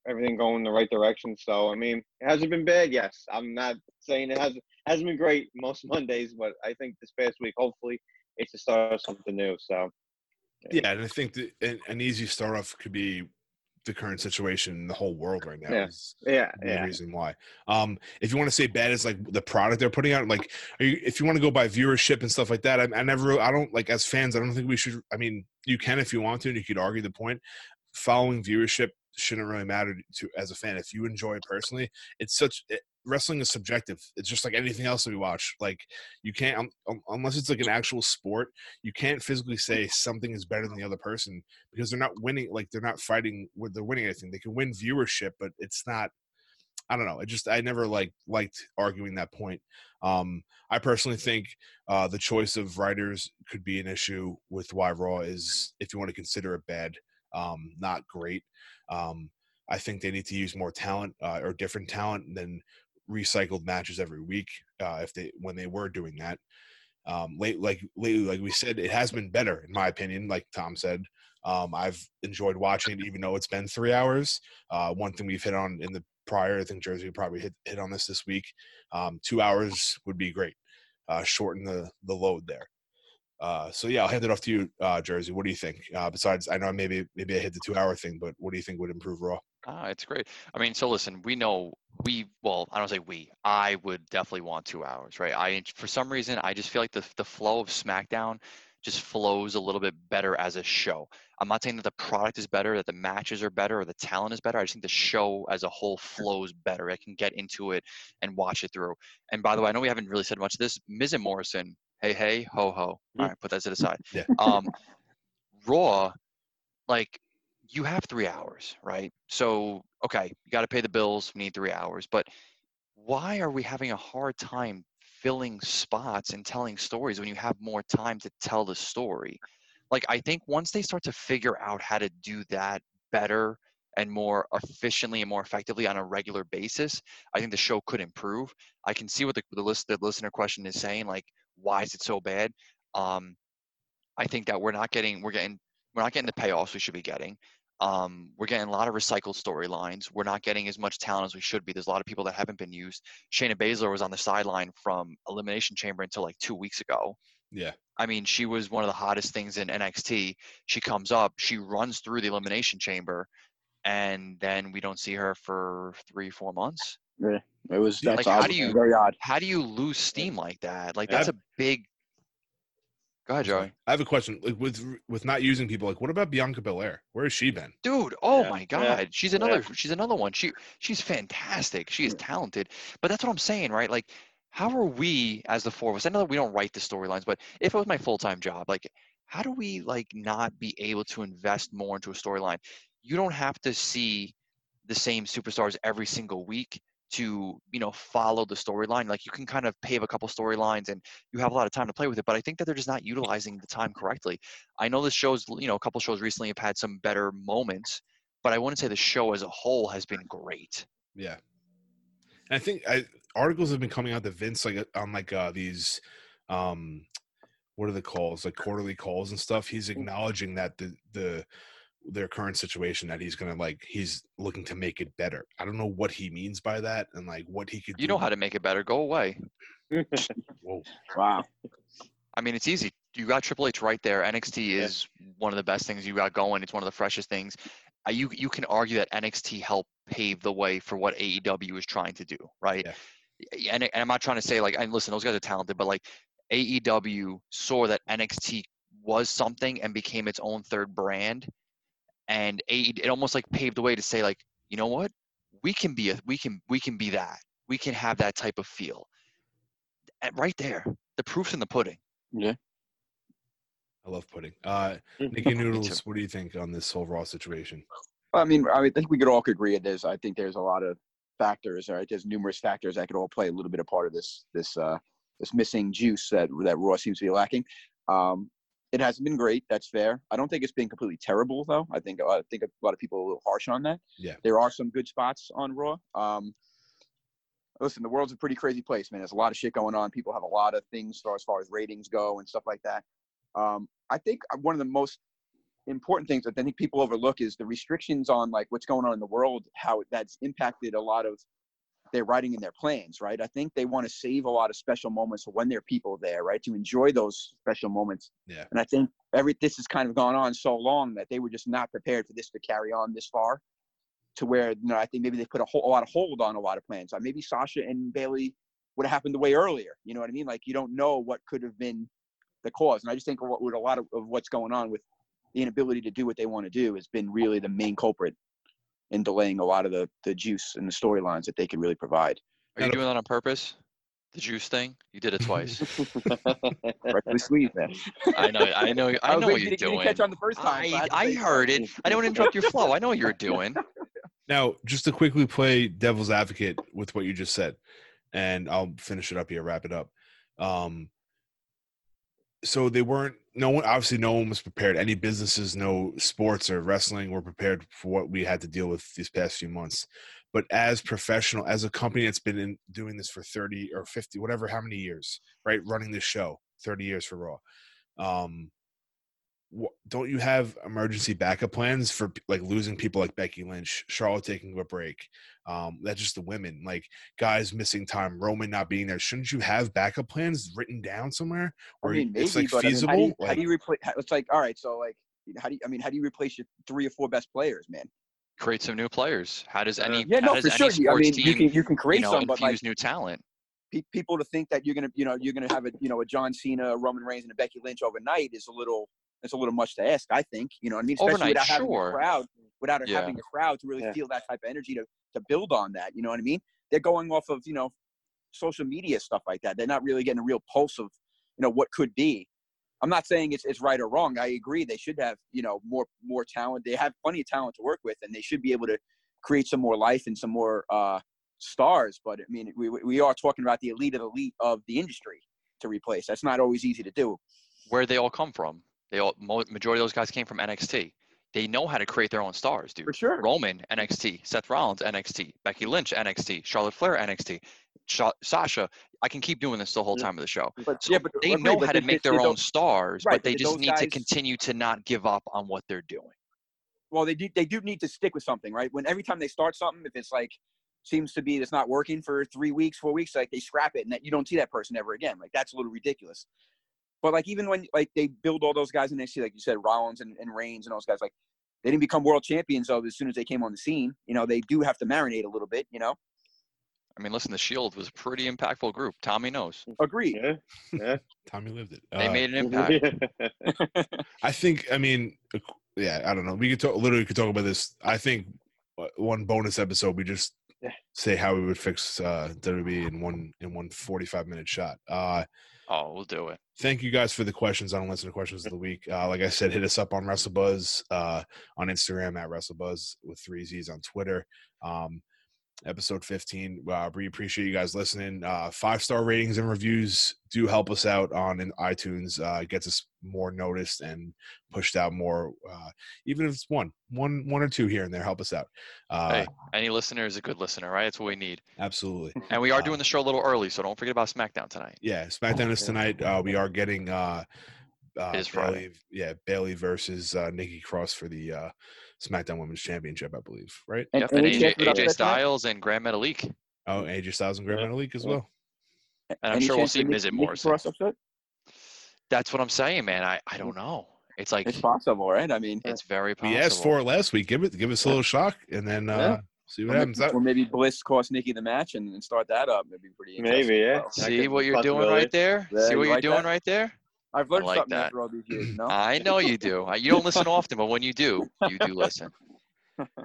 everything going in the right direction. So I mean, has it been bad? Yes. I'm not saying it hasn't been great most Mondays, but I think this past week, hopefully, it's the start of something new. So. Yeah, and I think an easy start off could be the current situation in the whole world right now. Yeah, the reason why. If you want to say bad is like the product they're putting out, like if you want to go by viewership and stuff like that, I don't like as fans. I don't think we should. I mean, you can if you want to, and you could argue the point. Following viewership shouldn't really matter to as a fan if you enjoy it personally. Wrestling is subjective. It's just like anything else that we watch. Like you can't, unless it's like an actual sport, you can't physically say something is better than the other person because they're not winning. Like they're not fighting with they're winning anything. They can win viewership, but it's not, I don't know. I never liked arguing that point. I personally think the choice of writers could be an issue with why Raw is, if you want to consider it bad, not great. I think they need to use more talent or different talent than recycled matches every week if they were doing that. Lately, like we said, it has been better in my opinion. Like Tom said, I've enjoyed watching it even though it's been 3 hours. One thing we've hit on in the prior, I think Jersey probably hit on this week. 2 hours would be great. Shorten the load there. So yeah, I'll hand it off to you, Jersey. What do you think? Besides, I know maybe I hit the 2 hour thing, but what do you think would improve Raw? It's great. I mean, so listen, I would definitely want 2 hours, right? For some reason, I just feel like the flow of SmackDown just flows a little bit better as a show. I'm not saying that the product is better, that the matches are better, or the talent is better. I just think the show as a whole flows better. I can get into it and watch it through. And by the way, I know we haven't really said much of this. Miz and Morrison, hey, hey, ho, ho. All right, put that to the side. Yeah. Raw, like, you have 3 hours, right? So, okay, you got to pay the bills. We need 3 hours. But why are we having a hard time filling spots and telling stories when you have more time to tell the story? Like, I think once they start to figure out how to do that better and more efficiently and more effectively on a regular basis, I think the show could improve. I can see what the listener question is saying, like, why is it so bad? I think that we're not getting the payoffs we should be getting. We're getting a lot of recycled storylines. We're not getting as much talent as we should be. There's a lot of people that haven't been used. Shayna Baszler was on the sideline from Elimination Chamber until like 2 weeks ago. Yeah. I mean, she was one of the hottest things in NXT. She comes up, she runs through the Elimination Chamber, and then we don't see her for 3-4 months. Yeah. It was that's like, very odd. How do you lose steam like that? Like that's a big. Go ahead, Joey. I have a question. Like with not using people, like what about Bianca Belair? Where has she been? Dude, my God. Yeah. She's another one. She's fantastic. She is talented. But that's what I'm saying, right? Like, how are we as the four of us? I know that we don't write the storylines, but if it was my full-time job, like how do we like not be able to invest more into a storyline? You don't have to see the same superstars every single week to, you know, follow the storyline. Like you can kind of pave a couple storylines and you have a lot of time to play with it, but I think that they're just not utilizing the time correctly. I know this shows, you know, a couple shows recently have had some better moments, but I wouldn't say the show as a whole has been great. Yeah. And I think articles have been coming out that Vince, like on like these, what are the calls? Like quarterly calls and stuff. He's acknowledging that their current situation that he's looking to make it better. I don't know what he means by that and like what he could do. You know how to make it better. Go away. Whoa. Wow. I mean, it's easy. You got Triple H right there. NXT is one of the best things you got going. It's one of the freshest things. You can argue that NXT helped pave the way for what AEW is trying to do. Right. Yeah. And I'm not trying to say like, and listen, those guys are talented, but like AEW saw that NXT was something and became its own third brand. And it almost like paved the way to say like, you know what, we can be that, we can have that type of feel. And right there, the proof's in the pudding. Yeah, I love pudding. Nikki Noodles, what do you think on this whole Raw situation? I mean, I think we could all agree it is. I think there's a lot of factors, right? There's numerous factors that could all play a little bit of part of this missing juice that Raw seems to be lacking. It hasn't been great. That's fair. I don't think it's been completely terrible, though. I think a lot of people are a little harsh on that. Yeah. There are some good spots on Raw. Listen, the world's a pretty crazy place, man. There's a lot of shit going on. People have a lot of things as far as ratings go and stuff like that. I think one of the most important things that I think people overlook is the restrictions on, like, what's going on in the world, how that's impacted a lot of their writing and their plans, right? I think they want to save a lot of special moments for when there are people there, right, to enjoy those special moments. Yeah. And I think this has kind of gone on so long that they were just not prepared for this to carry on this far, to where, you know, I think maybe they put a lot of hold on a lot of plans. Like, maybe Sasha and Bayley would have happened way earlier. You know what I mean? Like, you don't know what could have been the cause. And I just think with a lot of what's going on with the inability to do what they want to do has been really the main culprit in delaying a lot of the juice and the storylines that they can really provide. Are you doing that on purpose? The juice thing? You did it twice. Sleeve, man. I know what you're doing. You didn't catch on the first time. I heard it. I don't interrupt your flow. I know what you're doing. Now, just to quickly play devil's advocate with what you just said, and I'll finish it up here, wrap it up. So they weren't – no one was prepared. Any businesses, no sports or wrestling were prepared for what we had to deal with these past few months. But as professional, as a company that's been doing this for 30 or 50, whatever, how many years, right, running this show, 30 years for Raw, don't you have emergency backup plans for, like, losing people like Becky Lynch, Charlotte taking a break? That's just the women, like, guys missing time, Roman not being there. Shouldn't you have backup plans written down somewhere? Or maybe, it's like feasible. How do you replace? It's like, all right, so, like, how do you replace your 3 or 4 best players, man? Create some new players. How does any? Yeah, no, for sure. I mean, you can create some, but, like, new talent. People to think that you're gonna have a John Cena, a Roman Reigns, and a Becky Lynch overnight is a little. It's a little much to ask, I think. You know what I mean? Especially overnight, without having a crowd, having a crowd to really feel that type of energy to build on that. You know what I mean? They're going off of, you know, social media, stuff like that. They're not really getting a real pulse of, you know, what could be. I'm not saying it's right or wrong. I agree. They should have, you know, more talent. They have plenty of talent to work with, and they should be able to create some more life and some more stars. But, I mean, we are talking about the elite of the industry to replace. That's not always easy to do. Where they all come from. Majority of those guys came from NXT. They know how to create their own stars, dude. For sure. Roman, NXT. Seth Rollins, NXT. Becky Lynch, NXT. Charlotte Flair, NXT. Sasha. I can keep doing this the whole time of the show. But, so yeah, but they know how to make their own stars, right, but they just need to continue to not give up on what they're doing. Well, they do need to stick with something, right? When every time they start something, if it's like seems to be it's not working for 3 weeks, 4 weeks, like they scrap it and that you don't see that person ever again. Like, that's a little ridiculous. But, like, even when, like, they build all those guys in NXT, like you said, Rollins and Reigns and all those guys, like, they didn't become world champions as soon as they came on the scene. You know, they do have to marinate a little bit, you know? I mean, listen, the Shield was a pretty impactful group. Tommy knows. Agreed. Yeah. Yeah. Tommy lived it. They made an impact. I think, I mean, yeah, I don't know. We could literally talk about this. I think one bonus episode, we just say how we would fix WWE in one 45-minute shot. Oh, we'll do it. Thank you guys for the questions on Listener Questions of the Week. Like I said, hit us up on WrestleBuzz, on Instagram at WrestleBuzz with 3 Z's on Twitter. Episode 15. We appreciate you guys listening. 5-star ratings and reviews do help us out on iTunes. It gets us more noticed and pushed out more. Even if it's one or two here and there, help us out. Hey, any listener is a good listener, right? That's what we need. Absolutely. And we are doing the show a little early, so don't forget about SmackDown tonight. Yeah, SmackDown is tonight. We are getting Bayley versus Nikki Cross for the SmackDown Women's Championship, I believe, right? Yep, and AJ Styles and Grand Metalik. Oh, AJ Styles and Grand Metalik as well. And I'm sure we'll see Miz Morrison. That's what I'm saying, man. I don't know. It's like it's possible, right? I mean, it's very possible. We asked for it last week. Give us a little shock, and then see what happens. Or maybe Bliss cost Nikki the match and start that up. It'd be pretty interesting. Maybe, yeah. See what you're doing right there? See what you're doing right there? I've learned something after all these years. No? I know you do. You don't listen often, but when you do listen.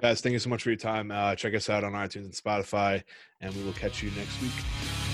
Guys, thank you so much for your time. Check us out on iTunes and Spotify, and we will catch you next week.